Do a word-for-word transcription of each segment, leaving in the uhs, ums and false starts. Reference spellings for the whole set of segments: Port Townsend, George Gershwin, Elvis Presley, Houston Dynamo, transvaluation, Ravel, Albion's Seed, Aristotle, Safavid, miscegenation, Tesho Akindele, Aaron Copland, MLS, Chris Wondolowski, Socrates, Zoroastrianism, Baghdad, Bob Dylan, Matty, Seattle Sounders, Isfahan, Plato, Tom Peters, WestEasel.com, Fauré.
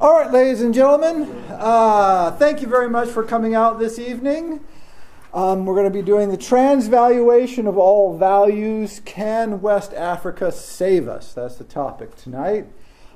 All right, ladies and gentlemen, uh, thank you very much for coming out this evening. Um, we're going to be doing the transvaluation of all values. Can West Africa save us? That's the topic tonight.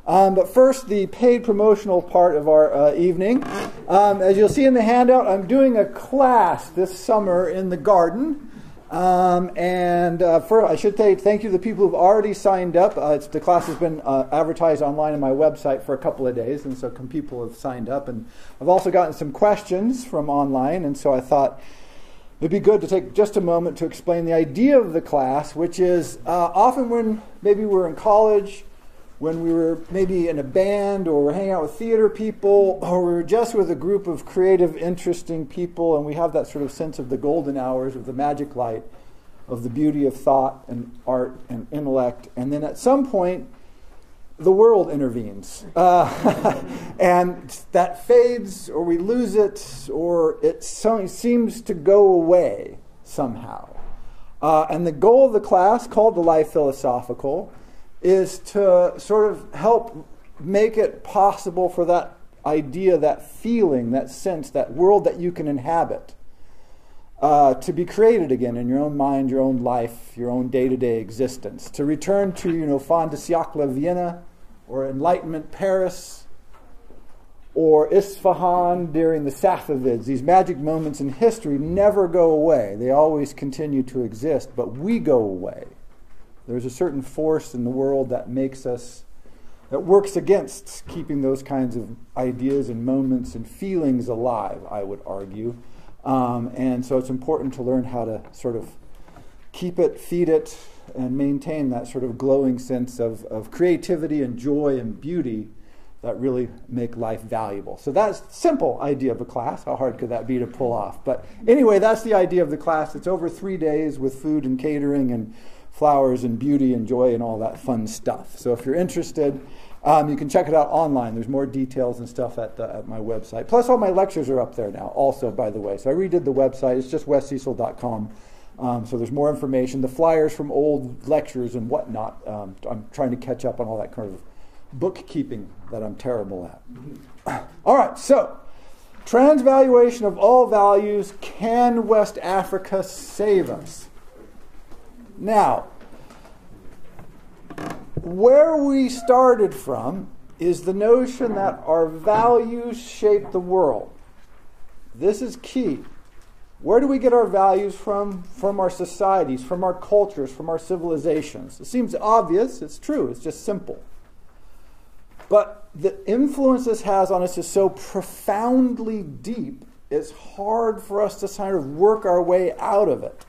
Um, but first, the paid promotional part of our uh, evening. Um, as you'll see in the handout, I'm doing a class this summer in the garden. Um, and uh, for, I should say thank you to the people who've already signed up. Uh, it's, the class has been uh, advertised online on my website for a couple of days, and so some people have signed up. And I've also gotten some questions from online, and so I thought it'd be good to take just a moment to explain the idea of the class, which is uh, often when maybe we're in college, when we were maybe in a band or we're hanging out with theater people or we were just with a group of creative, interesting people, and we have that sort of sense of the golden hours, of the magic light, of the beauty of thought and art and intellect. And then at some point, the world intervenes. Uh, and that fades, or we lose it, or it so seems to go away somehow. Uh, and the goal of the class, called the Life Philosophical, is to sort of help make it possible for that idea, that feeling, that sense, that world that you can inhabit uh, to be created again in your own mind, your own life, your own day-to-day existence. To return to, you know, fin de siècle Vienna, or Enlightenment Paris, or Isfahan during the Safavids. These magic moments in history never go away. They always continue to exist, but we go away. There's a certain force in the world that makes us, that works against keeping those kinds of ideas and moments and feelings alive, I would argue. Um, and so it's important to learn how to sort of keep it, feed it, and maintain that sort of glowing sense of, of creativity and joy and beauty that really make life valuable. So that's the simple idea of a class. How hard could that be to pull off? But anyway, that's the idea of the class. It's over three days with food and catering and flowers and beauty and joy and all that fun stuff. So if you're interested, um, you can check it out online. There's more details and stuff at, the, at my website. Plus all my lectures are up there now also, by the way. So I redid the website. It's just West Easel dot com. Um, so there's more information. The flyers from old lectures and whatnot. Um, I'm trying to catch up on all that kind of bookkeeping that I'm terrible at. Mm-hmm. All right, so transvaluation of all values. Can West Africa save us? Now, where we started from is the notion that our values shape the world. This is key. Where do we get our values from? From our societies, from our cultures, from our civilizations. It seems obvious. It's true. It's just simple. But the influence this has on us is so profoundly deep, it's hard for us to kind of work our way out of it.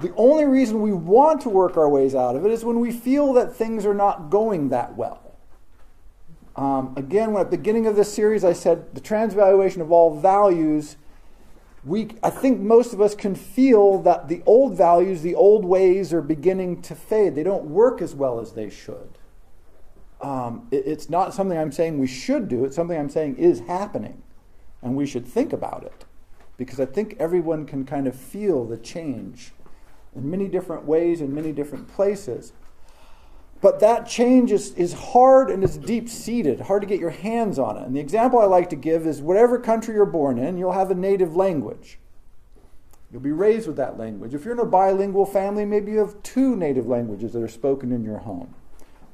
The only reason we want to work our ways out of it is when we feel that things are not going that well. Um, again, when at the beginning of this series, I said the transvaluation of all values, we, I think most of us can feel that the old values, the old ways are beginning to fade. They don't work as well as they should. Um, it, it's not something I'm saying we should do. It's something I'm saying is happening, and we should think about it, because I think everyone can kind of feel the change in many different ways, in many different places. But that change is, is hard and it's deep-seated, hard to get your hands on it. And the example I like to give is whatever country you're born in, you'll have a native language. You'll be raised with that language. If you're in a bilingual family, maybe you have two native languages that are spoken in your home.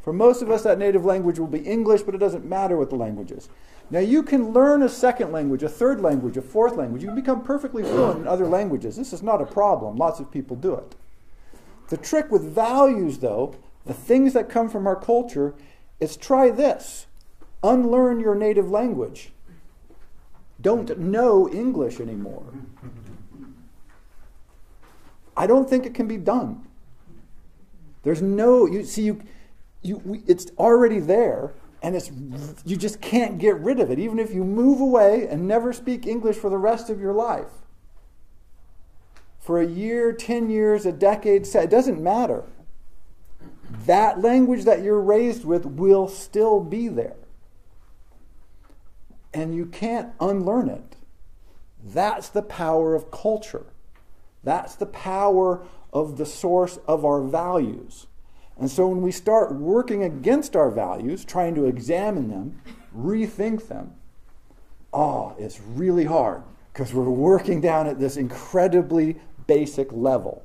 For most of us, that native language will be English, but it doesn't matter what the language is. Now, you can learn a second language, a third language, a fourth language. You can become perfectly fluent in other languages. This is not a problem. Lots of people do it. The trick with values, though, the things that come from our culture, is try this. Unlearn your native language. Don't know English anymore. I don't think it can be done. There's no... You, see, you, you, we, it's already there. And it's, you just can't get rid of it, even if you move away and never speak English for the rest of your life. For a year, ten years, a decade, it doesn't matter. That language that you're raised with will still be there. And you can't unlearn it. That's the power of culture. That's the power of the source of our values. And so when we start working against our values, trying to examine them, rethink them, oh, it's really hard because we're working down at this incredibly basic level.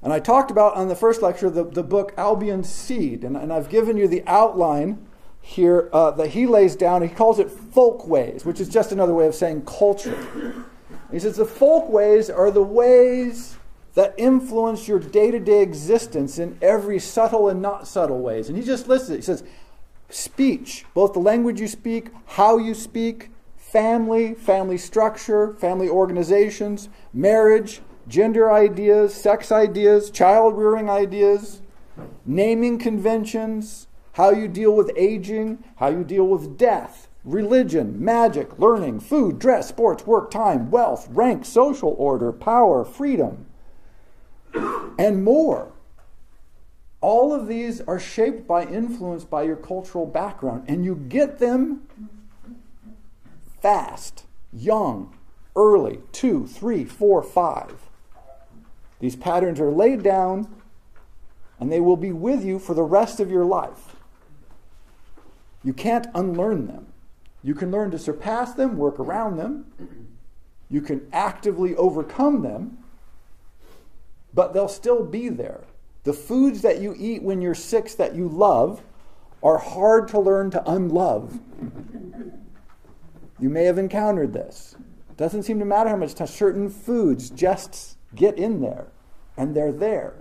And I talked about on the first lecture the, the book Albion's Seed, and, and I've given you the outline here uh, that he lays down. He calls it folk ways, which is just another way of saying culture. He says the folk ways are the ways that influence your day-to-day existence in every subtle and not subtle ways. And he just lists it. He says speech, both the language you speak, how you speak, family, family structure, family organizations, marriage, gender ideas, sex ideas, child-rearing ideas, naming conventions, how you deal with aging, how you deal with death, religion, magic, learning, food, dress, sports, work, time, wealth, rank, social order, power, freedom, and more. All of these are shaped by influence by your cultural background, and you get them fast, young, early, two, three, four, five. These patterns are laid down, and they will be with you for the rest of your life. You can't unlearn them. You can learn to surpass them, work around them. You can actively overcome them, but they'll still be there. The foods that you eat when you're six that you love are hard to learn to unlove. You may have encountered this. It doesn't seem to matter how much time. Certain foods just get in there, and they're there.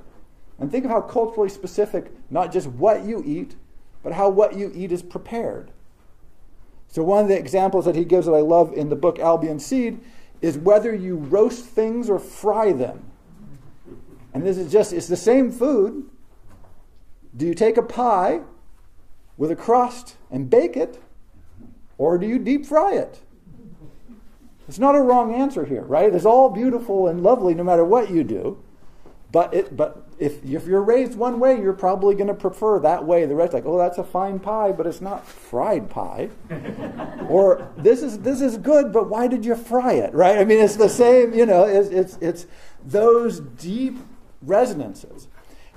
And think of how culturally specific not just what you eat, but how what you eat is prepared. So one of the examples that he gives that I love in the book Albion's Seed is whether you roast things or fry them. And this is just, it's the same food. Do you take a pie with a crust and bake it, or do you deep fry it? It's not a wrong answer here, right? It's all beautiful and lovely no matter what you do. But it, but if, if you're raised one way, you're probably going to prefer that way. The rest, like, oh, that's a fine pie, but it's not fried pie. Or this is this is good, but why did you fry it, right? I mean, it's the same, you know. It's it's, it's those deep resonances.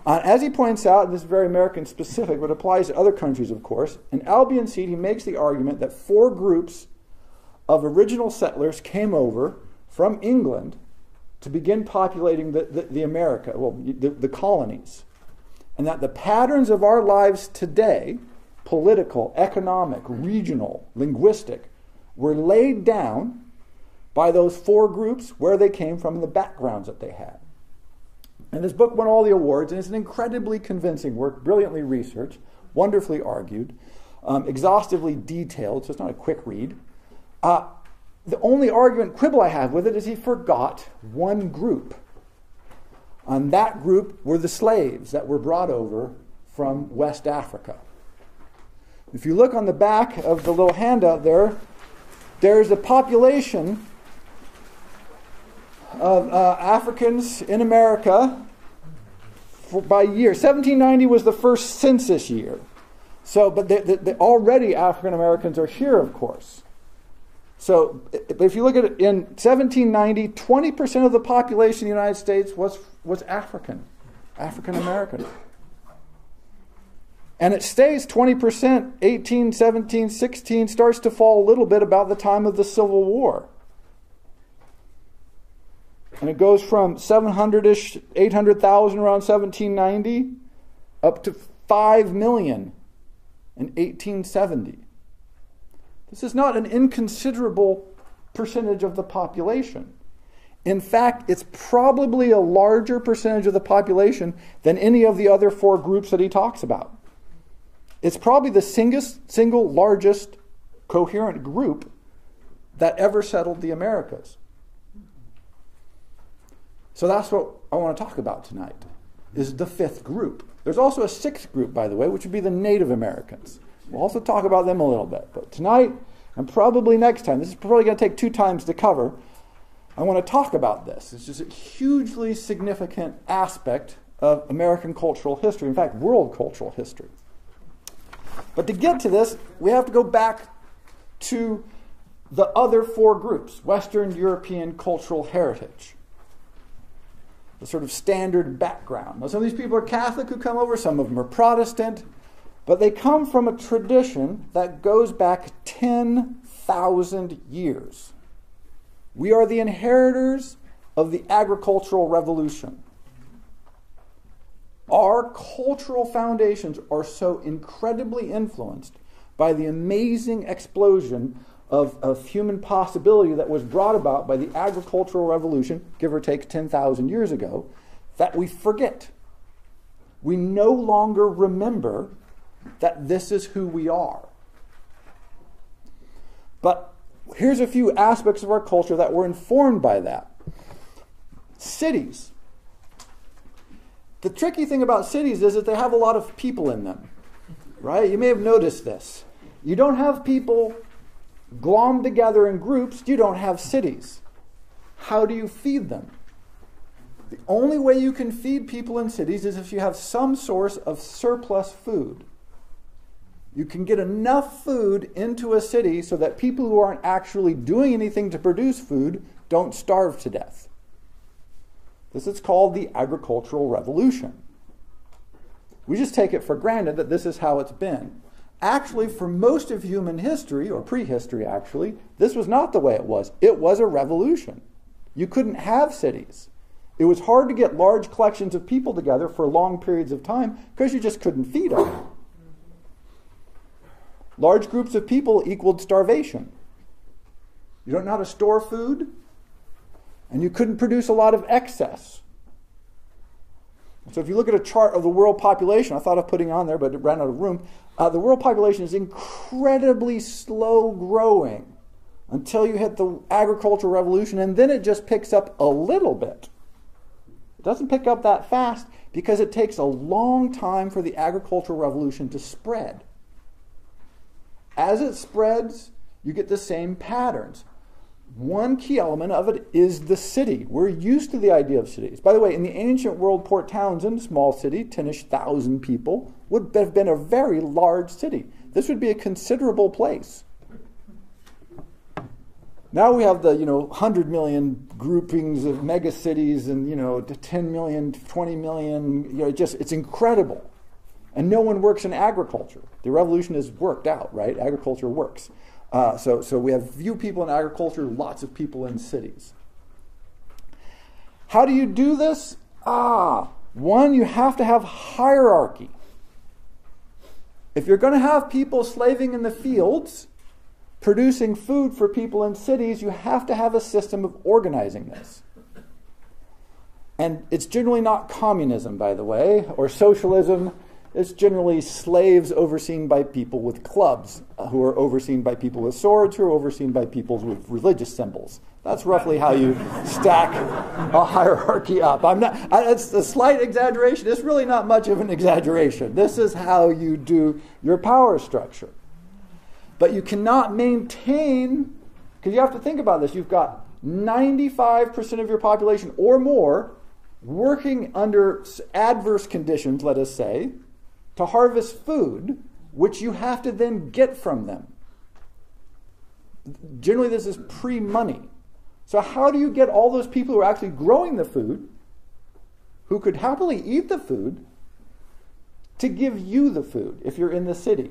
Uh, as he points out, this is very American specific, but applies to other countries, of course. In Albion's Seed, he makes the argument that four groups of original settlers came over from England to begin populating the, the, the America, well, the, the colonies. And that the patterns of our lives today, political, economic, regional, linguistic, were laid down by those four groups, where they came from, and the backgrounds that they had. And this book won all the awards, and it's an incredibly convincing work, brilliantly researched, wonderfully argued, um, exhaustively detailed, so it's not a quick read. Uh, the only argument, quibble I have with it is he forgot one group. And that group were the slaves that were brought over from West Africa. If you look on the back of the little handout there, there's a population of uh, Africans in America for, by year. seventeen ninety was the first census year. So, but they, they, they already African Americans are here, of course. So if you look at it, in seventeen ninety, twenty percent of the population of the United States was, was African, African-American. And it stays twenty percent, eighteen, seventeen, sixteen, starts to fall a little bit about the time of the Civil War. And it goes from seven hundred-ish, eight hundred thousand around seventeen ninety, up to five million in eighteen seventy. This is not an inconsiderable percentage of the population. In fact, it's probably a larger percentage of the population than any of the other four groups that he talks about. It's probably the single, single largest coherent group that ever settled the Americas. So that's what I want to talk about tonight, is the fifth group. There's also a sixth group, by the way, which would be the Native Americans. We'll also talk about them a little bit. But tonight, and probably next time, this is probably going to take two times to cover, I want to talk about this. It's just a hugely significant aspect of American cultural history, in fact, world cultural history. But to get to this, we have to go back to the other four groups, Western European cultural heritage. the sort of standard background. Now, some of these people are Catholic who come over, some of them are Protestant, but they come from a tradition that goes back ten thousand years. We are the inheritors of the agricultural revolution. Our cultural foundations are so incredibly influenced by the amazing explosion of, of human possibility that was brought about by the agricultural revolution, give or take ten thousand years ago, that we forget. We no longer remember that this is who we are. But here's a few aspects of our culture that were informed by that. Cities. The tricky thing about cities is that they have a lot of people in them, right? You may have noticed this. You don't have people glommed together in groups. You don't have cities. How do you feed them? The only way you can feed people in cities is if you have some source of surplus food. You can get enough food into a city so that people who aren't actually doing anything to produce food don't starve to death. This is called the agricultural revolution. We just take it for granted that this is how it's been. Actually, for most of human history, or prehistory actually, this was not the way it was. It was a revolution. You couldn't have cities. It was hard to get large collections of people together for long periods of time because you just couldn't feed them. Large groups of people equaled starvation. You don't know how to store food, and you couldn't produce a lot of excess. So if you look at a chart of the world population, I thought of putting on there, but it ran out of room. Uh, the world population is incredibly slow growing until you hit the agricultural revolution, and then it just picks up a little bit. It doesn't pick up that fast because it takes a long time for the agricultural revolution to spread. As it spreads, you get the same patterns. One key element of it is the city. We're used to the idea of cities. By the way, in the ancient world, Port Townsend, small city, ten-ish thousand people, would have been a very large city. This would be a considerable place. Now we have the, you know, one hundred million groupings of mega cities and, you know, ten million, twenty million, you know, it just, it's incredible. And no one works in agriculture. The revolution is worked out, right? Agriculture works. Uh, so, so we have few people in agriculture, lots of people in cities. How do you do this? Ah, one, you have to have hierarchy. If you're going to have people slaving in the fields, producing food for people in cities, you have to have a system of organizing this. And it's generally not communism, by the way, or socialism. It's generally slaves overseen by people with clubs, uh, who are overseen by people with swords, who are overseen by people with religious symbols. That's roughly how you stack a hierarchy up. I'm not, I, it's a slight exaggeration. It's really not much of an exaggeration. This is how you do your power structure. But you cannot maintain, because you have to think about this. You've got ninety-five percent of your population or more working under adverse conditions, let us say, to harvest food, which you have to then get from them. Generally, this is pre-money. So how do you get all those people who are actually growing the food, who could happily eat the food, to give you the food if you're in the city?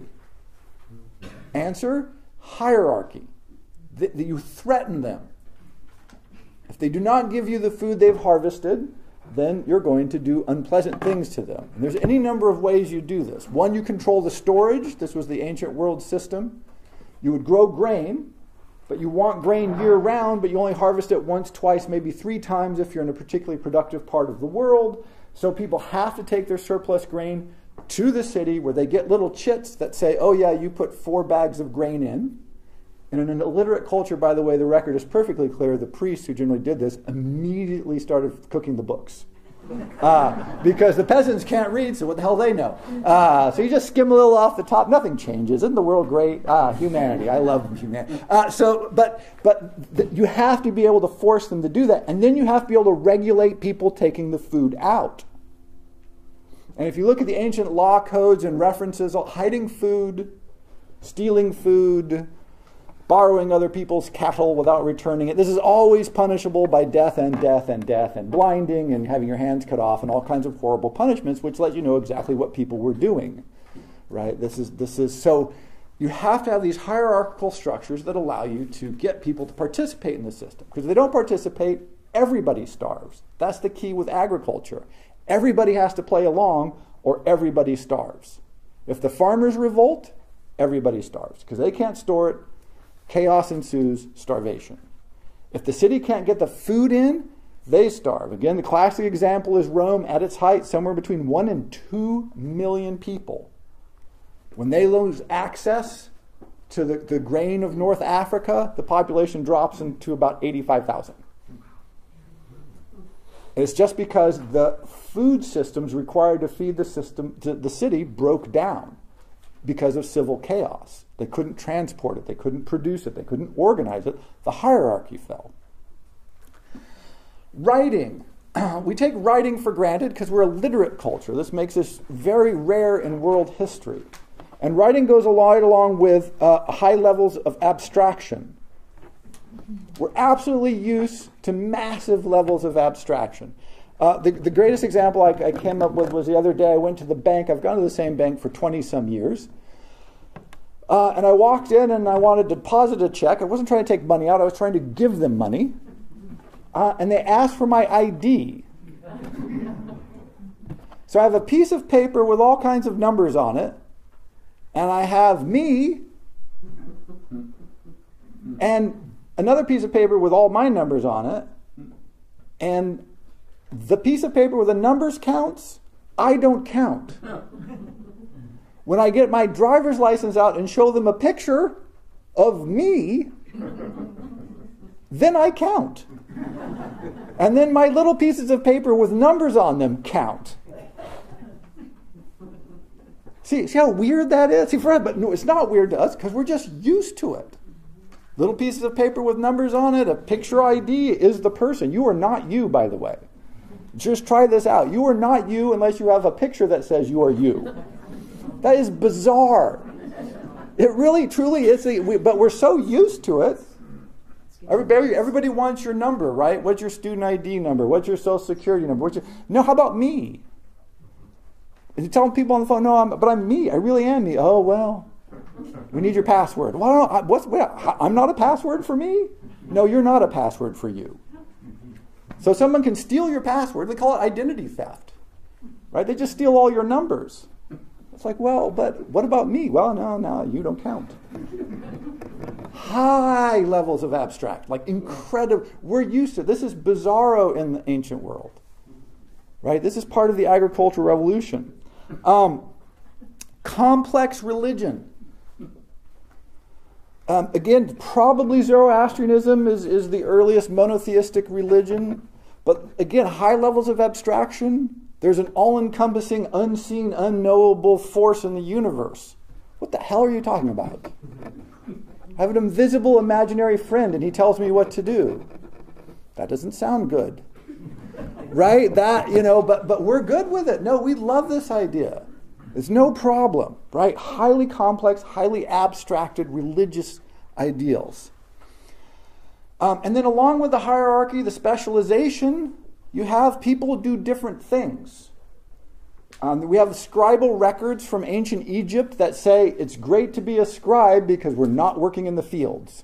Answer, hierarchy. Th- that you threaten them. If they do not give you the food they've harvested, then you're going to do unpleasant things to them. And there's any number of ways you do this. One, you control the storage. This was the ancient world system. You would grow grain, but you want grain year-round, but you only harvest it once, twice, maybe three times if you're in a particularly productive part of the world. So people have to take their surplus grain to the city where they get little chits that say, oh yeah, you put four bags of grain in. And in an illiterate culture, by the way, the record is perfectly clear. The priests who generally did this immediately started cooking the books. Uh, because the peasants can't read, so what the hell they know? Uh, so you just skim a little off the top. Nothing changes. Isn't the world great? Ah, humanity. I love humanity. Uh, so, but, but th- you have to be able to force them to do that. And then you have to be able to regulate people taking the food out. And if you look at the ancient law codes and references, hiding food, stealing food, borrowing other people's cattle without returning it. This is always punishable by death and death and death and blinding and having your hands cut off and all kinds of horrible punishments, which let you know exactly what people were doing, right? This is, this is, so you have to have these hierarchical structures that allow you to get people to participate in the system, because if they don't participate, everybody starves. That's the key with agriculture. Everybody has to play along or everybody starves. If the farmers revolt, everybody starves because they can't store it. Chaos ensues, starvation. If the city can't get the food in, they starve. Again, the classic example is Rome at its height, somewhere between one and two million people. When they lose access to the, the grain of North Africa, the population drops into about eighty-five thousand. And it's just because the food systems required to feed the system, to the city, broke down because of civil chaos. They couldn't transport it, they couldn't produce it, they couldn't organize it. The hierarchy fell. Writing. We take writing for granted because we're a literate culture. This makes us very rare in world history. And writing goes right along with uh, high levels of abstraction. We're absolutely used to massive levels of abstraction. Uh, the, the greatest example I, I came up with was the other day. I went to the bank. I've gone to the same bank for twenty some years. Uh, and I walked in and I wanted to deposit a check. I wasn't trying to take money out. I was trying to give them money. Uh, and they asked for my I D. So I have a piece of paper with all kinds of numbers on it. And I have me and another piece of paper with all my numbers on it. And the piece of paper where the numbers counts, I don't count. When I get my driver's license out and show them a picture of me, then I count. And then my little pieces of paper with numbers on them count. See, see how weird that is? See, for us, but no, it's not weird to us because we're just used to it. Little pieces of paper with numbers on it, a picture I D is the person. You are not you, by the way. Just try this out. You are not you unless you have a picture that says you are you. That is bizarre. It really, truly is. A, we, but we're so used to it. Everybody, everybody wants your number, right? What's your student I D number? What's your social security number? What's your, no, how about me? And you tell people on the phone, no, I'm, but I'm me. I really am me. Oh, well, we need your password. Well, I, what's, well, I'm not a password for me? No, you're not a password for you. So someone can steal your password. They call it identity theft, right? They just steal all your numbers. It's like, well, but what about me? Well, no, no, you don't count. High levels of abstract, like incredible. We're used to this. Is bizarro in the ancient world, right? This is part of the agricultural revolution. Um, complex religion. Um, again, probably Zoroastrianism is, is the earliest monotheistic religion. But again, high levels of abstraction. There's an all-encompassing, unseen, unknowable force in the universe. What the hell are you talking about? I have an invisible imaginary friend and he tells me what to do. That doesn't sound good. Right? That, you know, but, but we're good with it. No, we love this idea. It's no problem, right? Highly complex, highly abstracted religious ideals. Um, and then along with the hierarchy, the specialization, you have people do different things. Um, we have scribal records from ancient Egypt that say it's great to be a scribe because we're not working in the fields.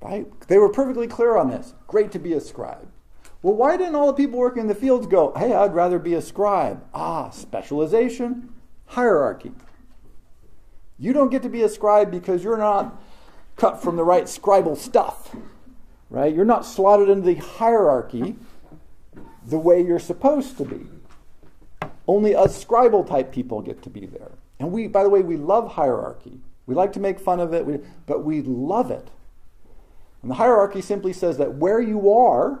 Right? They were perfectly clear on this. Great to be a scribe. Well, why didn't all the people working in the fields go, hey, I'd rather be a scribe? Ah, specialization, hierarchy. You don't get to be a scribe because you're not cut from the right scribal stuff, right? You're not slotted into the hierarchy the way you're supposed to be. Only us scribal type people get to be there. And we, by the way, we love hierarchy. We like to make fun of it, but we love it. And the hierarchy simply says that where you are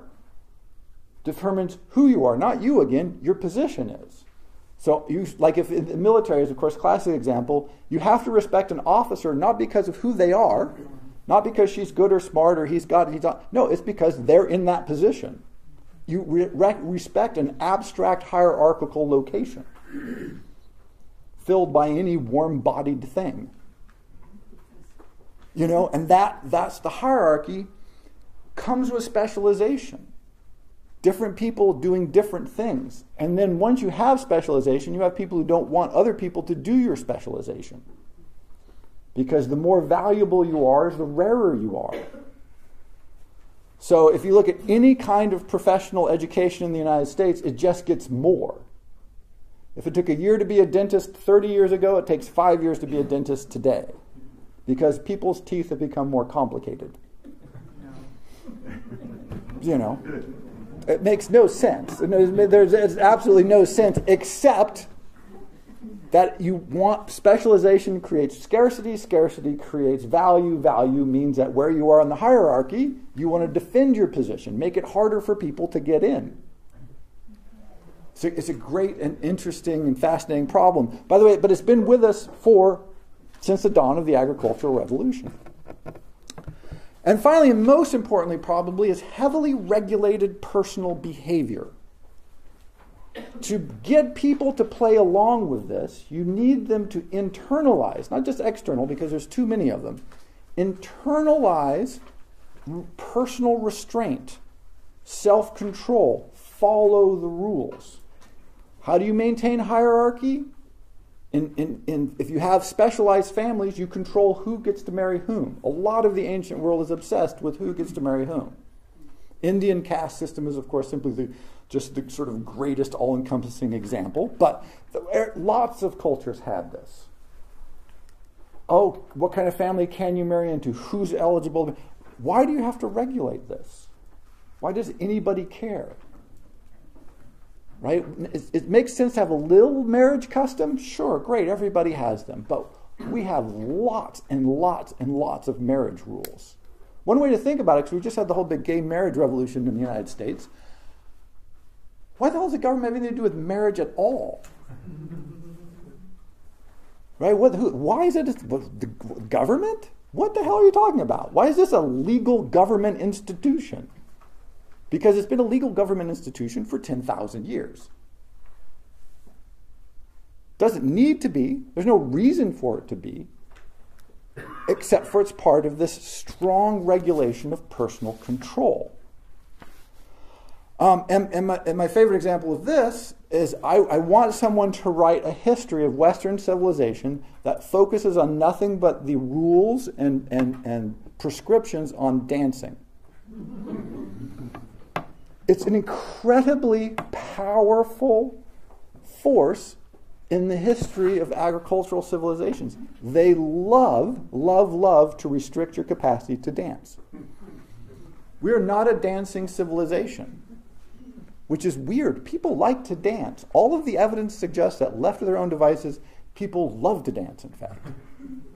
determines who you are, not you again, your position is. So you, like if in the military is of course classic example, you have to respect an officer not because of who they are, not because she's good or smart or he's got, he's not, no, it's because they're in that position. You re respect an abstract hierarchical location filled by any warm-bodied thing. You know, and that that's the hierarchy, comes with specialization. Different people doing different things. And then once you have specialization, you have people who don't want other people to do your specialization. Because the more valuable you are, the rarer you are. So if you look at any kind of professional education in the United States, it just gets more. If it took a year to be a dentist thirty years ago, it takes five years to be a dentist today. Because people's teeth have become more complicated. You know, it makes no sense. There's absolutely no sense, except that you want specialization creates scarcity, scarcity creates value, value means that where you are in the hierarchy, you want to defend your position, make it harder for people to get in. So it's a great and interesting and fascinating problem. By the way, but it's been with us for since the dawn of the agricultural revolution. And finally, and most importantly probably, is heavily regulated personal behavior. To get people to play along with this, you need them to internalize, not just external because there's too many of them, internalize personal restraint, self-control, follow the rules. How do you maintain hierarchy? In, in, in, if you have specialized families, you control who gets to marry whom. A lot of the ancient world is obsessed with who gets to marry whom. Indian caste system is, of course, simply the, just the sort of greatest all-encompassing example, but the, lots of cultures had this. Oh, what kind of family can you marry into? Who's eligible? Why do you have to regulate this? Why does anybody care? Right? It, it makes sense to have a little marriage custom. Sure, great, everybody has them. But we have lots and lots and lots of marriage rules. One way to think about it, because we just had the whole big gay marriage revolution in the United States. Why the hell does the government have anything to do with marriage at all? Right? What, who, why is it what, the government? What the hell are you talking about? Why is this a legal government institution? Because it's been a legal government institution for ten thousand years. Doesn't need to be. There's no reason for it to be, except for it's part of this strong regulation of personal control. Um, and, and, my, and my favorite example of this is I, I want someone to write a history of Western civilization that focuses on nothing but the rules and, and, and prescriptions on dancing. It's an incredibly powerful force in the history of agricultural civilizations. They love, love, love to restrict your capacity to dance. We are not a dancing civilization, which is weird. People like to dance. All of the evidence suggests that left to their own devices, people love to dance, in fact.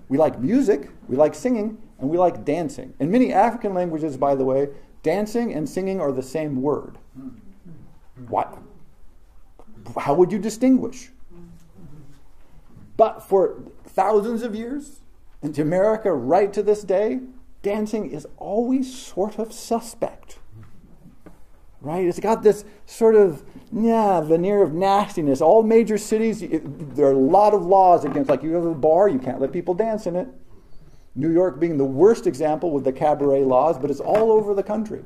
We like music, we like singing, and we like dancing. In many African languages, by the way, dancing and singing are the same word. What? How would you distinguish? But for thousands of years, into America right to this day, dancing is always sort of suspect. Right? It's got this sort of yeah, veneer of nastiness. All major cities, it, there are a lot of laws against, like you have a bar, you can't let people dance in it. New York being the worst example with the cabaret laws, but it's all over the country.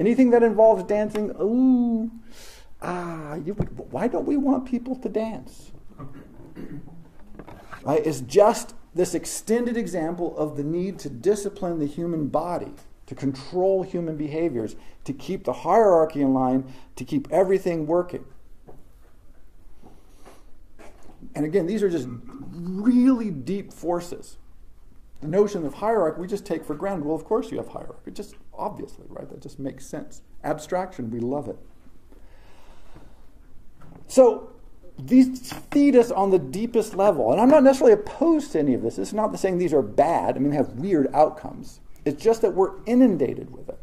Anything that involves dancing, ooh, ah, you, why don't we want people to dance? Right, it's just this extended example of the need to discipline the human body, to control human behaviors, to keep the hierarchy in line, to keep everything working. And again, these are just really deep forces. The notion of hierarchy we just take for granted. Well, of course you have hierarchy, just obviously, right? That just makes sense. Abstraction, we love it. So these feed us on the deepest level, and I'm not necessarily opposed to any of this. It's not saying these are bad. I mean, they have weird outcomes. It's just that we're inundated with it.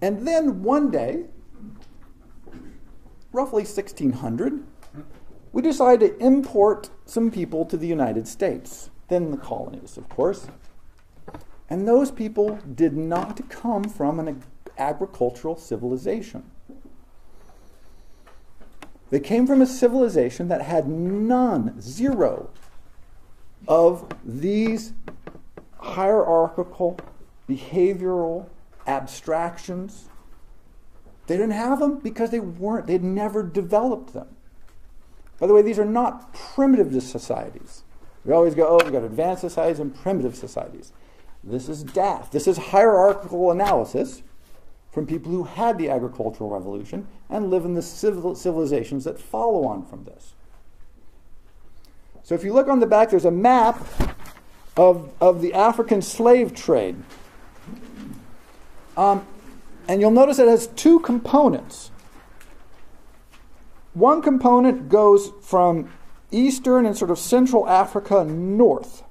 And then one day, roughly sixteen hundred, we decide to import some people to the United States. Then the colonies, of course. And those people did not come from an ag- agricultural civilization. They came from a civilization that had none, zero, of these hierarchical, behavioral abstractions. They didn't have them because they weren't, they'd never developed them. By the way, these are not primitive societies. We always go, oh, we've got advanced societies and primitive societies. This is daft. This is hierarchical analysis from people who had the agricultural revolution and live in the civil civilizations that follow on from this. So if you look on the back, there's a map of, of the African slave trade. Um, and you'll notice it has two components. One component goes from eastern and sort of central Africa north.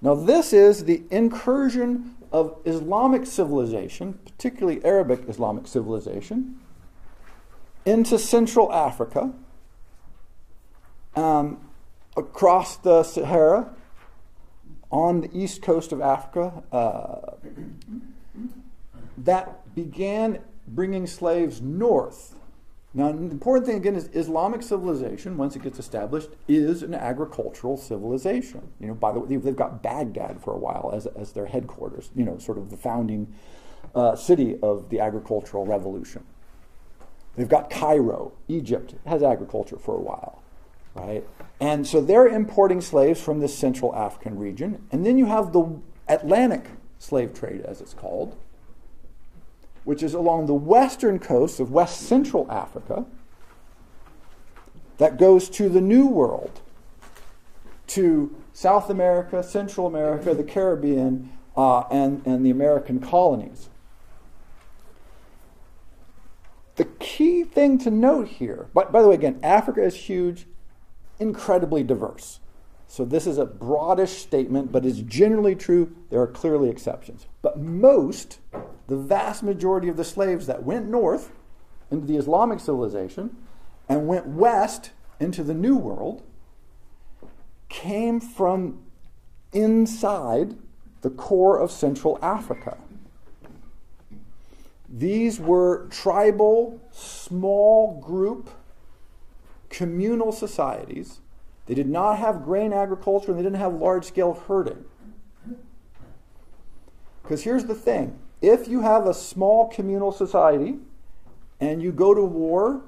Now this is the incursion of Islamic civilization, particularly Arabic Islamic civilization, into Central Africa, um, across the Sahara, on the east coast of Africa, uh, that began bringing slaves north. Now, an important thing, again, is Islamic civilization, once it gets established, is an agricultural civilization. You know, by the way, they've got Baghdad for a while as, as their headquarters, you know, sort of the founding uh, city of the agricultural revolution. They've got Cairo, Egypt, has agriculture for a while, right? And so they're importing slaves from this Central African region. And then you have the Atlantic slave trade, as it's called, which is along the western coast of West Central Africa, that goes to the New World, to South America, Central America, the Caribbean, uh, and, and the American colonies. The key thing to note here, but by the way, again, Africa is huge, incredibly diverse. So this is a broadish statement, but it's generally true. There are clearly exceptions. But most, the vast majority of the slaves that went north into the Islamic civilization and went west into the New World came from inside the core of Central Africa. These were tribal, small group, communal societies. They did not have grain agriculture, and they didn't have large-scale herding. Because here's the thing. If you have a small communal society and you go to war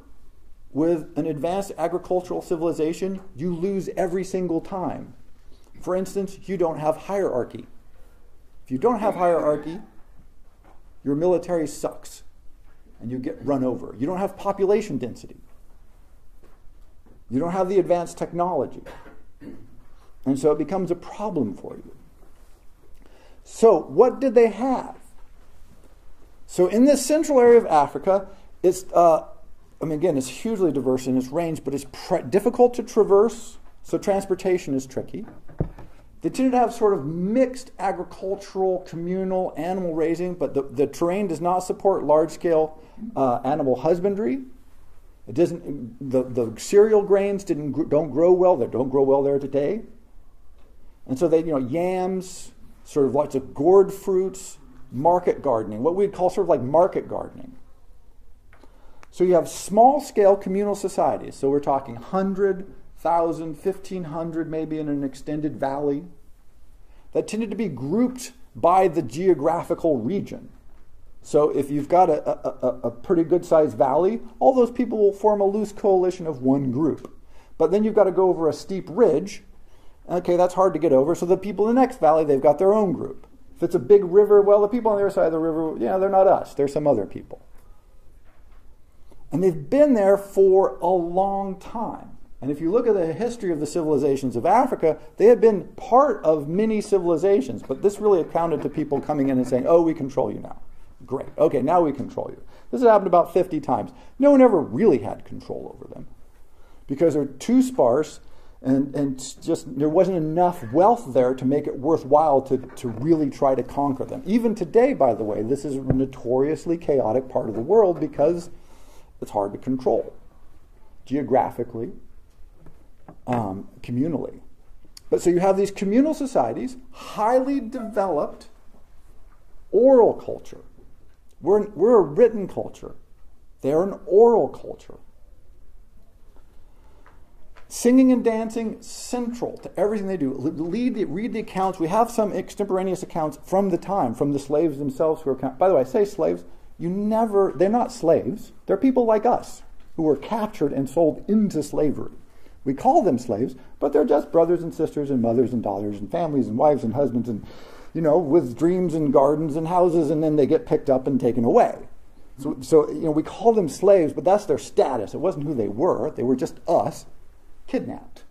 with an advanced agricultural civilization, you lose every single time. For instance, you don't have hierarchy. If you don't have hierarchy, your military sucks, and you get run over. You don't have population density. You don't have the advanced technology. And so it becomes a problem for you. So what did they have? So in this central area of Africa, it's, uh, I mean, again, it's hugely diverse in its range, but it's pr- difficult to traverse, so transportation is tricky. They tended to have sort of mixed agricultural, communal, animal raising, but the, the terrain does not support large-scale uh, animal husbandry. It doesn't, the, the cereal grains didn't, don't grow well there, don't grow well there today. And so they, you know, yams, sort of lots of gourd fruits, market gardening, what we'd call sort of like market gardening. So you have small-scale communal societies. So we're talking one hundred, one thousand, fifteen hundred, maybe in an extended valley, that tended to be grouped by the geographical region. So if you've got a, a, a pretty good-sized valley, all those people will form a loose coalition of one group. But then you've got to go over a steep ridge. Okay, that's hard to get over. So the people in the next valley, they've got their own group. If it's a big river, well, the people on the other side of the river, yeah, they're not us. They're some other people. And they've been there for a long time. And if you look at the history of the civilizations of Africa, they have been part of many civilizations. But this really accounted to people coming in and saying, oh, we control you now. Great. Okay, now we control you. This has happened about fifty times. No one ever really had control over them because they're too sparse and, and just there wasn't enough wealth there to make it worthwhile to, to really try to conquer them. Even today, by the way, this is a notoriously chaotic part of the world because it's hard to control geographically, um, communally. But so you have these communal societies, highly developed oral culture. We're, we're a written culture. They're an oral culture. Singing and dancing, central to everything they do. Read the, read the accounts. We have some extemporaneous accounts from the time, from the slaves themselves who were... By the way, I say slaves. You never... They're not slaves. They're people like us who were captured and sold into slavery. We call them slaves, but they're just brothers and sisters and mothers and daughters and families and wives and husbands and, you know, with dreams and gardens and houses, and then they get picked up and taken away. So, so you know, we call them slaves, but that's their status. It wasn't who they were. They were just us, kidnapped,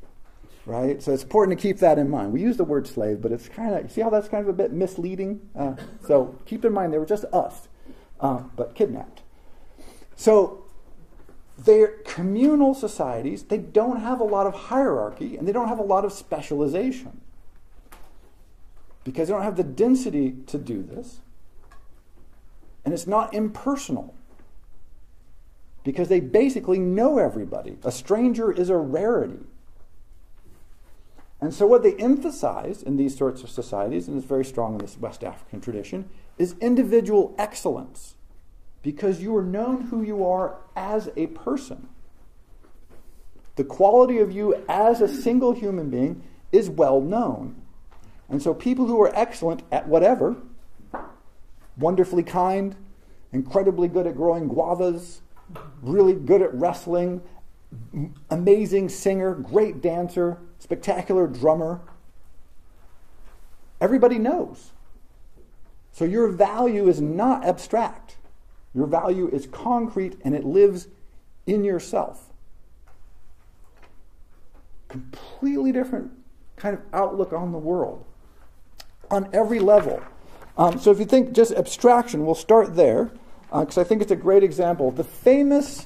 right? So it's important to keep that in mind. We use the word slave, but it's kind of, see how that's kind of a bit misleading? Uh, so keep in mind they were just us, uh, but kidnapped. So they're communal societies. They don't have a lot of hierarchy, and they don't have a lot of specialization because they don't have the density to do this. And it's not impersonal because they basically know everybody. A stranger is a rarity. And so what they emphasize in these sorts of societies, and it's very strong in this West African tradition, is individual excellence, because you are known who you are as a person. The quality of you as a single human being is well known. And so people who are excellent at whatever, wonderfully kind, incredibly good at growing guavas, really good at wrestling, amazing singer, great dancer, spectacular drummer, everybody knows. So your value is not abstract. Your value is concrete, and it lives in yourself. Completely different kind of outlook on the world, on every level. Um, so if you think just abstraction, we'll start there, because uh, I think it's a great example. The famous,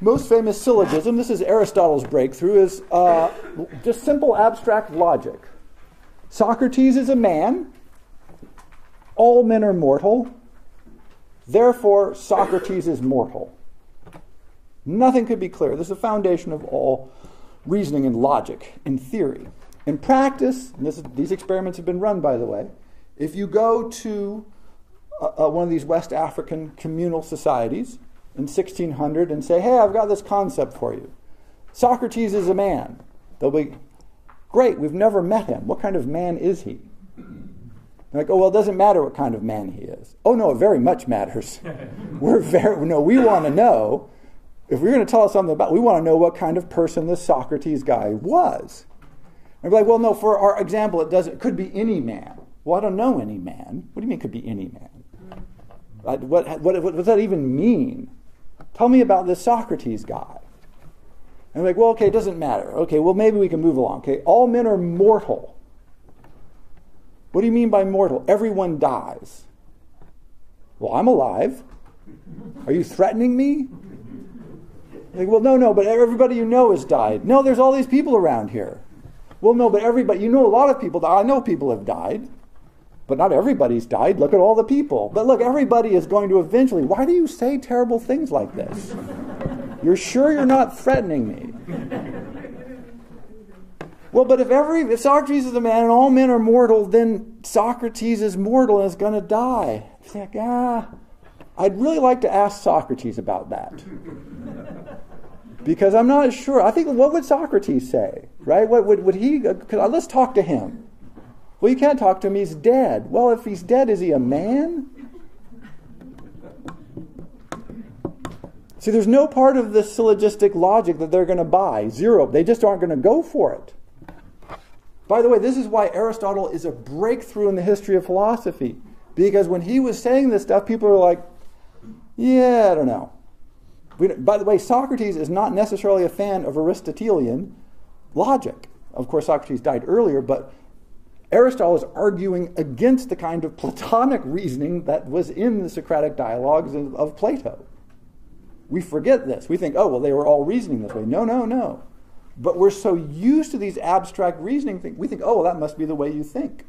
most famous syllogism, this is Aristotle's breakthrough, is uh, just simple abstract logic. Socrates is a man. All men are mortal. Therefore, Socrates is mortal. Nothing could be clearer. This is the foundation of all reasoning and logic in theory. In practice, and this is, these experiments have been run, by the way, if you go to uh, uh, one of these West African communal societies in sixteen hundred and say, hey, I've got this concept for you. Socrates is a man. They'll be, great, we've never met him. What kind of man is he? Like, oh, well, it doesn't matter what kind of man he is. Oh, no, it very much matters. We're very, no, we want to know, if we're going to tell us something about, we want to know what kind of person this Socrates guy was. And we're like, well, no, for our example, it doesn't, it could be any man. Well, I don't know any man. What do you mean could be any man? What, what, what, what does that even mean? Tell me about this Socrates guy. And we're like, well, okay, it doesn't matter. Okay, well, maybe we can move along. Okay, all men are mortal. What do you mean by mortal? Everyone dies. Well, I'm alive. Are you threatening me? Like, well, no, no, but everybody you know has died. No, there's all these people around here. Well, no, but everybody, you know a lot of people. I know people have died, but not everybody's died. Look at all the people. But look, everybody is going to eventually. Why do you say terrible things like this? You're sure you're not threatening me? Well, but if every if Socrates is a man and all men are mortal, then Socrates is mortal and is going to die. It's like, ah, I'd really like to ask Socrates about that. Because I'm not sure. I think, what would Socrates say? Right? What would, would he, cause let's talk to him. Well, you can't talk to him. He's dead. Well, if he's dead, is he a man? See, there's no part of this syllogistic logic that they're going to buy. Zero. They just aren't going to go for it. By the way, this is why Aristotle is a breakthrough in the history of philosophy. Because when he was saying this stuff, people were like, yeah, I don't know. We don't, by the way, Socrates is not necessarily a fan of Aristotelian logic. Of course, Socrates died earlier, but Aristotle is arguing against the kind of Platonic reasoning that was in the Socratic dialogues of Plato. We forget this. We think, oh, well, they were all reasoning this way. No, no, no. But we're so used to these abstract reasoning things, we think, oh, well, that must be the way you think.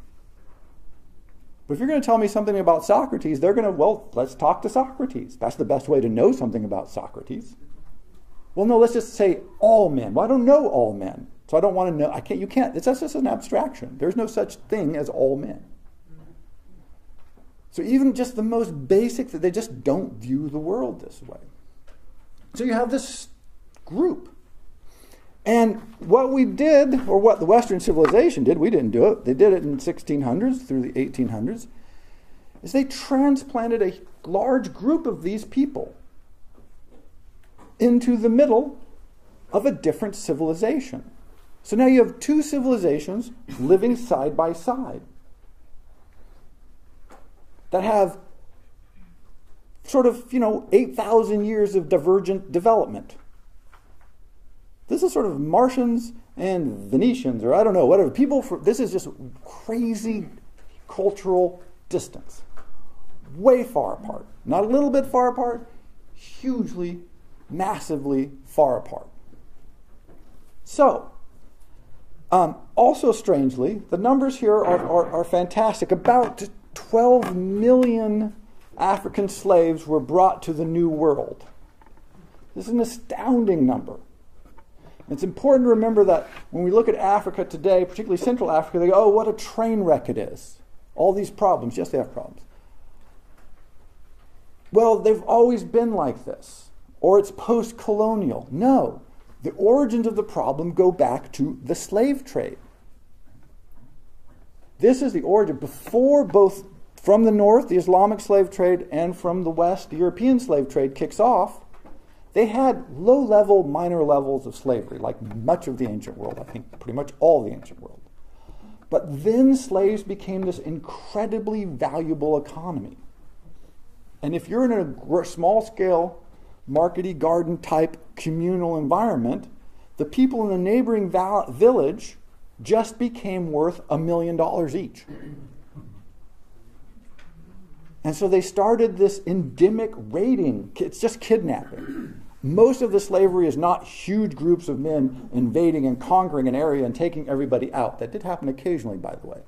But if you're going to tell me something about Socrates, they're going to, well, let's talk to Socrates. That's the best way to know something about Socrates. Well, no, let's just say all men. Well, I don't know all men, so I don't want to know. I can't, you can't. It's, that's just an abstraction. There's no such thing as all men. So even just the most basic, they just don't view the world this way. So you have this group. And what we did, or what the Western civilization did, we didn't do it, they did it in the sixteen hundreds through the eighteen hundreds, is they transplanted a large group of these people into the middle of a different civilization. So now you have two civilizations living side by side that have sort of, you know, eight thousand years of divergent development. This is sort of Martians and Venetians, or I don't know, whatever. People, for, this is just crazy cultural distance. Way far apart. Not a little bit far apart, hugely, massively far apart. So, um, also strangely, the numbers here are, are, are fantastic. About twelve million African slaves were brought to the New World. This is an astounding number. It's important to remember that when we look at Africa today, particularly Central Africa, they go, oh, what a train wreck it is. All these problems. Yes, they have problems. Well, they've always been like this. Or it's post-colonial. No. The origins of the problem go back to the slave trade. This is the origin. Before both from the north, the Islamic slave trade, and from the west, the European slave trade kicks off, they had low-level, minor levels of slavery, like much of the ancient world, I think pretty much all the ancient world. But then slaves became this incredibly valuable economy. And if you're in a small-scale, markety garden-type communal environment, the people in the neighboring village just became worth a million dollars each. And so they started this endemic raiding. It's just kidnapping. Most of the slavery is not huge groups of men invading and conquering an area and taking everybody out. That did happen occasionally, by the way.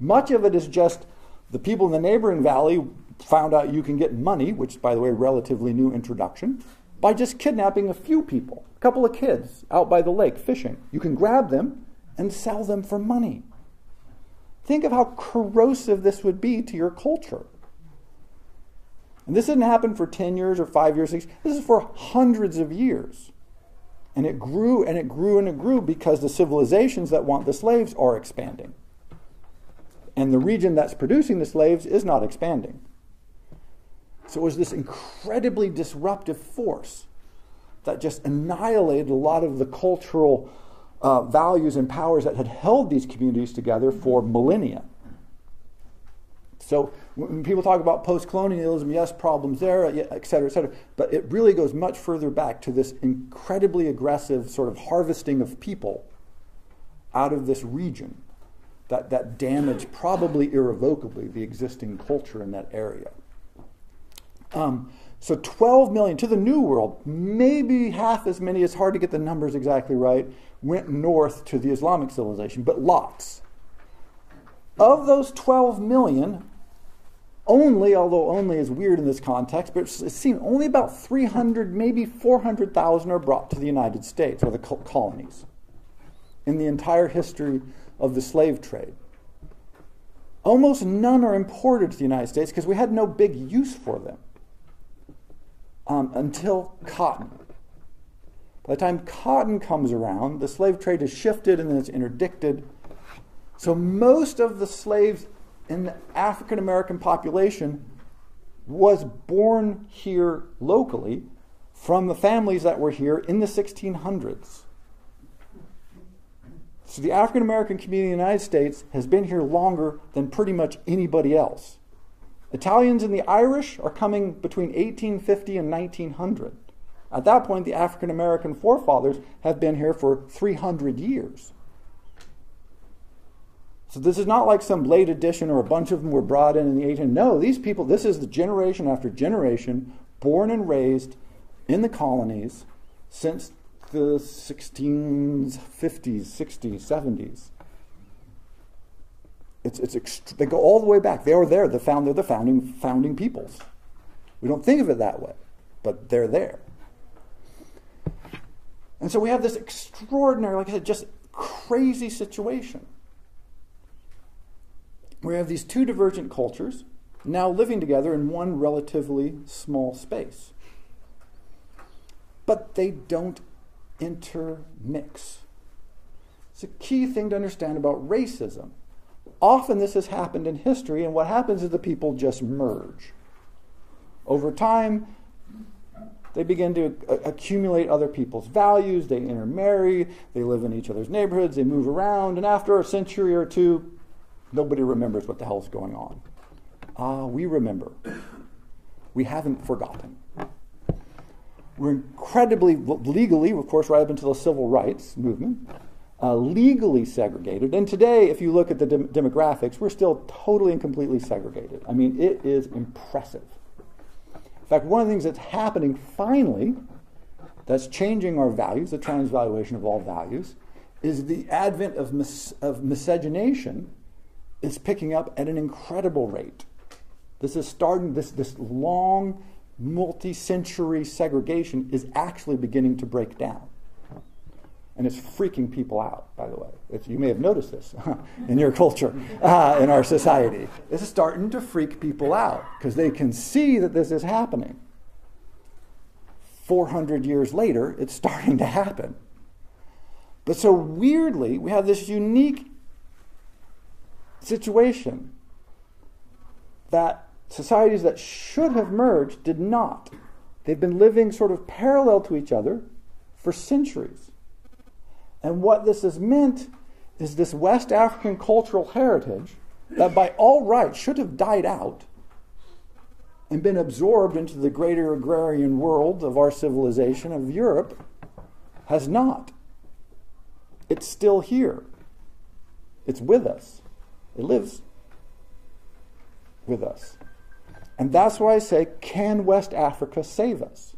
Much of it is just the people in the neighboring valley found out you can get money, which, by the way, relatively new introduction, by just kidnapping a few people, a couple of kids out by the lake fishing. You can grab them and sell them for money. Think of how corrosive this would be to your culture. And this didn't happen for ten years or five years, six. This is for hundreds of years. And it grew and it grew and it grew because the civilizations that want the slaves are expanding. And the region that's producing the slaves is not expanding. So it was this incredibly disruptive force that just annihilated a lot of the cultural uh, values and powers that had held these communities together for millennia. So when people talk about post-colonialism, yes, problems there, et cetera, et cetera, but it really goes much further back to this incredibly aggressive sort of harvesting of people out of this region that, that damaged probably irrevocably the existing culture in that area. Um, so twelve million to the New World, maybe half as many, it's hard to get the numbers exactly right, went north to the Islamic civilization, but lots. Of those twelve million, only, although only is weird in this context, but it's seen only about three hundred, maybe four hundred thousand are brought to the United States or the colonies in the entire history of the slave trade. Almost none are imported to the United States because we had no big use for them um, until cotton. By the time cotton comes around, the slave trade is shifted and then it's interdicted. So most of the slaves in the African American population was born here locally from the families that were here in the sixteen hundreds. So the African American community in the United States has been here longer than pretty much anybody else. Italians and the Irish are coming between eighteen fifty and nineteen hundred. At that point, the African American forefathers have been here for three hundred years. So this is not like some late addition or a bunch of them were brought in in the eighteen hundreds. No, these people, this is the generation after generation born and raised in the colonies since the sixteen fifties, sixties, seventies. It's, it's ext- they go all the way back. They are there. They found, they're the founding, founding peoples. We don't think of it that way, but they're there. And so we have this extraordinary, like I said, just crazy situation. We have these two divergent cultures now living together in one relatively small space. But they don't intermix. It's a key thing to understand about racism. Often this has happened in history, and what happens is the people just merge. Over time, they begin to accumulate other people's values, they intermarry, they live in each other's neighborhoods, they move around, and after a century or two, nobody remembers what the hell's going on. Ah, uh, we remember. We haven't forgotten. We're incredibly, legally, of course, right up until the civil rights movement, uh, legally segregated. And today, if you look at the dem demographics, we're still totally and completely segregated. I mean, it is impressive. In fact, one of the things that's happening finally, that's changing our values, the transvaluation of all values, is the advent of, mis of miscegenation is picking up at an incredible rate. This is starting, this, this long, multi-century segregation is actually beginning to break down. And it's freaking people out, by the way. It's, you may have noticed this in your culture, uh, in our society. It's starting to freak people out because they can see that this is happening. four hundred years later, it's starting to happen. But so weirdly, we have this unique situation that societies that should have merged did not. They've been living sort of parallel to each other for centuries. And what this has meant is this West African cultural heritage that by all rights should have died out and been absorbed into the greater agrarian world of our civilization of Europe has not. It's still here. It's with us. It lives with us. And that's why I say, can West Africa save us?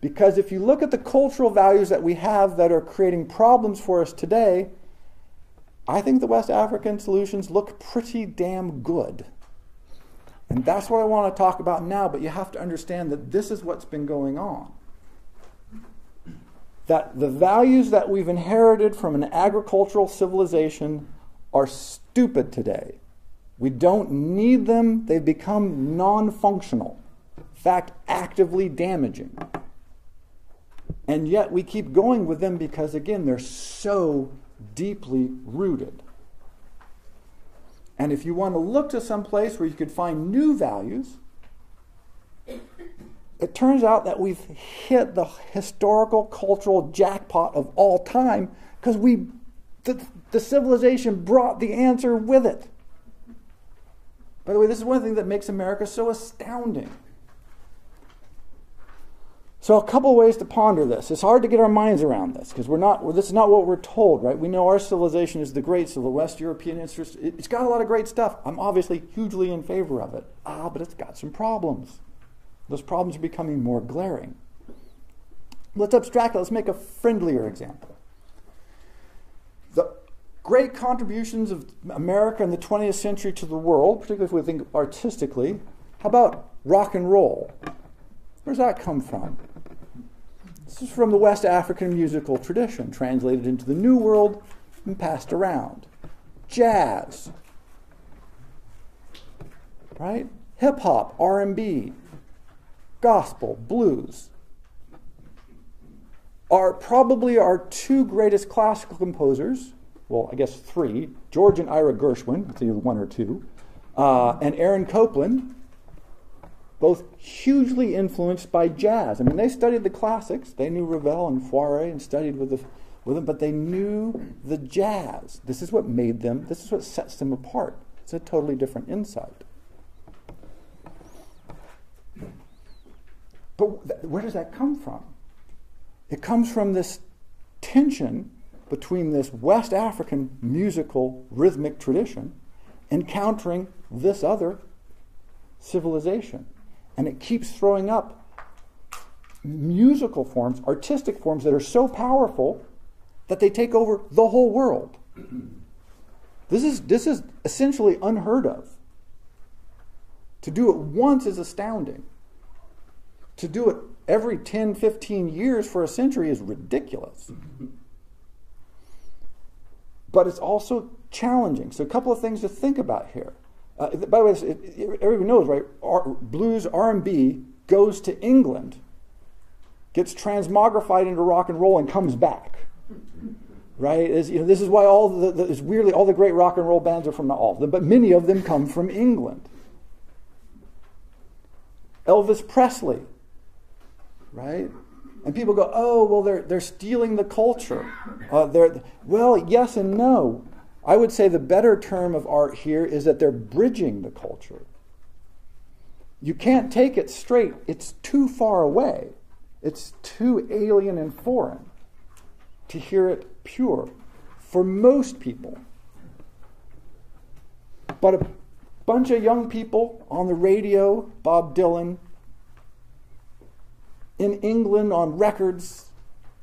Because if you look at the cultural values that we have that are creating problems for us today, I think the West African solutions look pretty damn good. And that's what I want to talk about now, but you have to understand that this is what's been going on. That the values that we've inherited from an agricultural civilization are stupid today. We don't need them. They've become non-functional. In fact, actively damaging. And yet we keep going with them because, again, they're so deeply rooted. And if you want to look to some place where you could find new values, it turns out that we've hit the historical cultural jackpot of all time because we The, the civilization brought the answer with it. By the way, this is one thing that makes America so astounding. So a couple ways to ponder this. It's hard to get our minds around this because we're not, well, this is not what we're told, right? We know our civilization is the great civilization, West European interest. It, it's got a lot of great stuff. I'm obviously hugely in favor of it. Ah, but it's got some problems. Those problems are becoming more glaring. Let's abstract it. Let's make a friendlier example. The great contributions of America in the twentieth century to the world, particularly if we think artistically, how about rock and roll? Where does that come from? This is from the West African musical tradition, translated into the New World and passed around. Jazz, right? Hip-hop, R and B, gospel, blues. Are probably our two greatest classical composers, well, I guess three, George and Ira Gershwin, it's either one or two, uh, and Aaron Copland, both hugely influenced by jazz. I mean, they studied the classics. They knew Ravel and Fauré and studied with, the, with them, but they knew the jazz. This is what made them, this is what sets them apart. It's a totally different insight. But th- where does that come from? It comes from this tension between this West African musical rhythmic tradition encountering this other civilization. And it keeps throwing up musical forms, artistic forms that are so powerful that they take over the whole world. This is, this is essentially unheard of. To do it once is astounding. To do it every ten, fifteen years for a century is ridiculous. But it's also challenging. So a couple of things to think about here. Uh, by the way, it, it, everybody knows, right? R, blues, R and B goes to England gets transmogrified into rock and roll and comes back. Right? It's, you know, this is why all the, the it's weirdly all the great rock and roll bands are from, not all of them, but many of them come from England. Elvis Presley, right? And people go, oh, well, they're they're stealing the culture. Uh, they're well, yes and no. I would say the better term of art here is that they're bridging the culture. You can't take it straight. It's too far away. It's too alien and foreign to hear it pure for most people. But a bunch of young people on the radio, Bob Dylan, in England on records,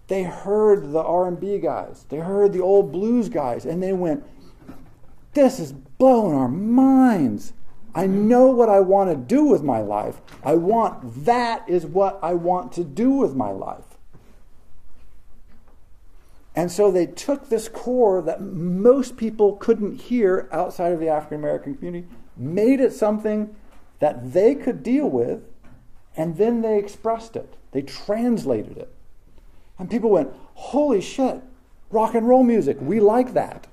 they heard the R and B guys, they heard the old blues guys, and they went, this is blowing our minds. I know what I want to do with my life. I want, that is what I want to do with my life. And so they took this core that most people couldn't hear outside of the African American community, made it something that they could deal with, and then they expressed it. They translated it. And people went, holy shit, rock and roll music, we like that.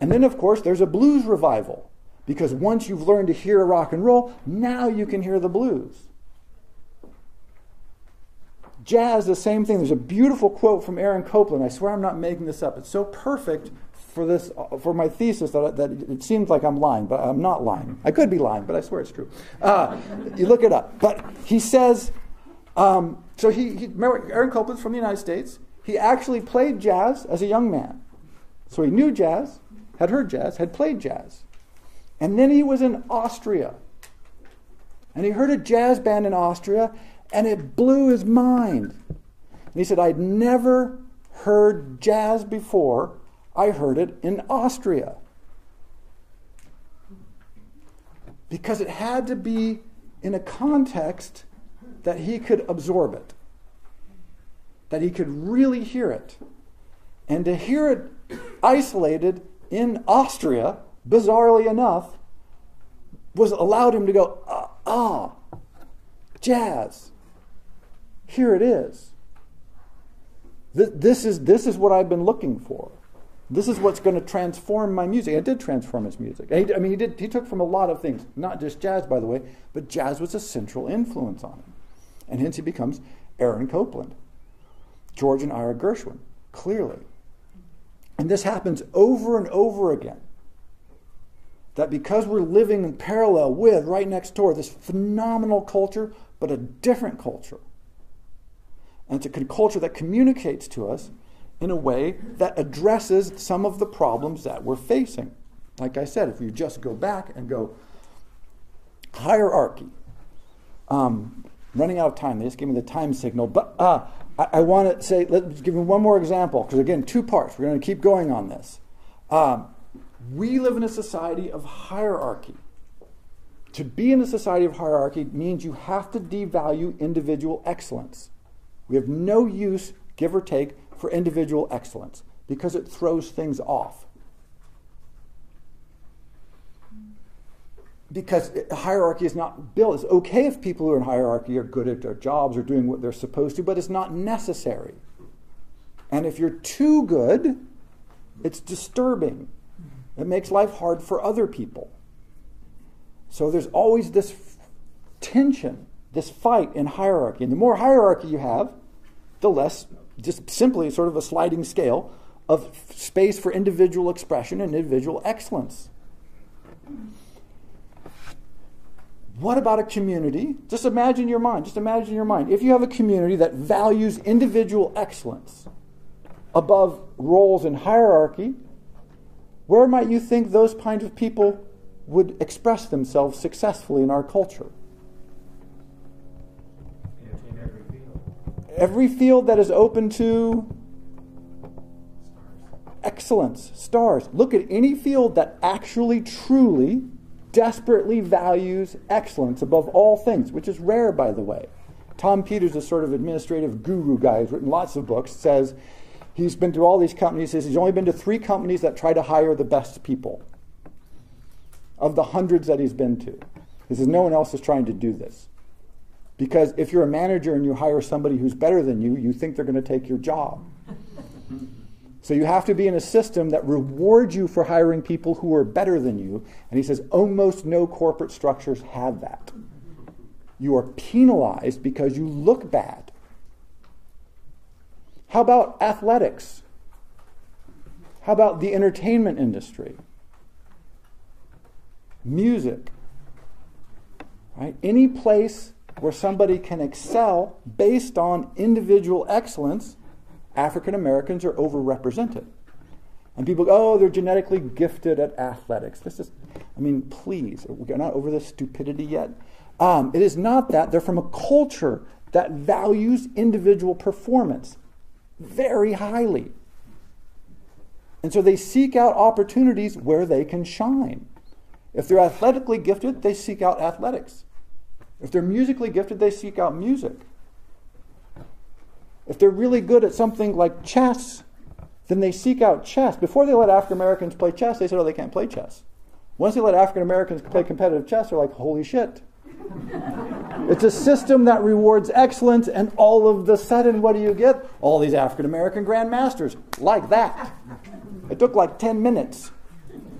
And then, of course, there's a blues revival, because once you've learned to hear rock and roll, now you can hear the blues. Jazz, the same thing. There's a beautiful quote from Aaron Copland. I swear I'm not making this up. It's so perfect for this, for my thesis, that, that it seems like I'm lying, but I'm not lying. I could be lying, but I swear it's true. Uh, you look it up. But he says... Um, so he, he, remember, Aaron Copland's from the United States. He actually played jazz as a young man. So he knew jazz, had heard jazz, had played jazz. And then he was in Austria. And he heard a jazz band in Austria, and it blew his mind. And he said, I'd never heard jazz before. I heard it in Austria. Because it had to be in a context that he could absorb it, that he could really hear it. And to hear it isolated in Austria, bizarrely enough, was allowed him to go, ah, ah, jazz, here it is. Th this is. This is what I've been looking for. This is what's going to transform my music. It did transform his music. And he, I mean, he, did, he took from a lot of things, not just jazz, by the way, but jazz was a central influence on him. And hence he becomes Aaron Copland, George and Ira Gershwin, clearly. And this happens over and over again. That because we're living in parallel with, right next door, this phenomenal culture, but a different culture. And it's a culture that communicates to us in a way that addresses some of the problems that we're facing. Like I said, if you just go back and go, hierarchy, um, running out of time. They just gave me the time signal. But uh, I, I want to say, let's give you one more example, because again, two parts. We're going to keep going on this. Um, we live in a society of hierarchy. To be in a society of hierarchy means you have to devalue individual excellence. We have no use, give or take, for individual excellence, because it throws things off. Because hierarchy is not built. It's okay if people who are in hierarchy are good at their jobs or doing what they're supposed to, but it's not necessary. And if you're too good, it's disturbing. It makes life hard for other people. So there's always this tension, this fight in hierarchy. And the more hierarchy you have, the less, just simply sort of a sliding scale of space for individual expression and individual excellence. What about a community? Just imagine your mind. Just imagine your mind. If you have a community that values individual excellence above roles in hierarchy, where might you think those kinds of people would express themselves successfully in our culture? In every field. Every field that is open to excellence, stars. Look at any field that actually, truly, desperately values excellence above all things, which is rare, by the way. Tom Peters, a sort of administrative guru guy who's written lots of books, says he's been to all these companies. He says he's only been to three companies that try to hire the best people of the hundreds that he's been to. He says no one else is trying to do this. Because if you're a manager and you hire somebody who's better than you, you think they're going to take your job. So you have to be in a system that rewards you for hiring people who are better than you. And he says, almost no corporate structures have that. You are penalized because you look bad. How about athletics? How about the entertainment industry? Music. Right? Any place where somebody can excel based on individual excellence, African Americans are overrepresented. And people go, oh, they're genetically gifted at athletics. This is, I mean, please, we're not over this stupidity yet. Um, it is not that. They're from a culture that values individual performance very highly. And so they seek out opportunities where they can shine. If they're athletically gifted, they seek out athletics. If they're musically gifted, they seek out music. If they're really good at something like chess, then they seek out chess. Before they let African Americans play chess, they said, oh, they can't play chess. Once they let African Americans play competitive chess, they're like, holy shit. It's a system that rewards excellence, and all of the sudden, what do you get? All these African American grandmasters, like that. It took like ten minutes.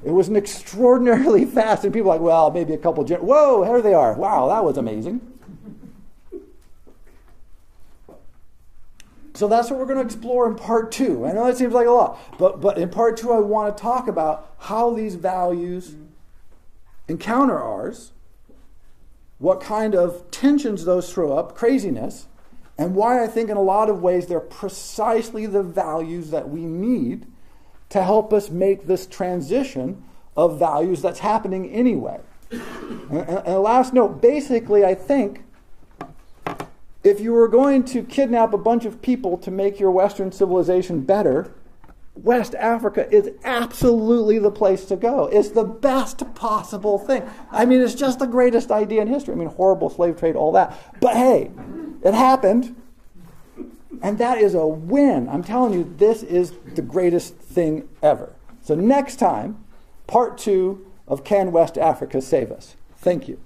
It was an extraordinarily fast, and people were like, well, maybe a couple gen- whoa, here they are. Wow, that was amazing. So that's what we're going to explore in part two. I know that seems like a lot, but, but in part two, I want to talk about how these values encounter ours, what kind of tensions those throw up, craziness, and why I think in a lot of ways they're precisely the values that we need to help us make this transition of values that's happening anyway. And, and a last note, basically, I think if you were going to kidnap a bunch of people to make your Western civilization better, West Africa is absolutely the place to go. It's the best possible thing. I mean, it's just the greatest idea in history. I mean, horrible slave trade, all that. But hey, it happened. And that is a win. I'm telling you, this is the greatest thing ever. So next time, part two of Can West Africa Save Us? Thank you.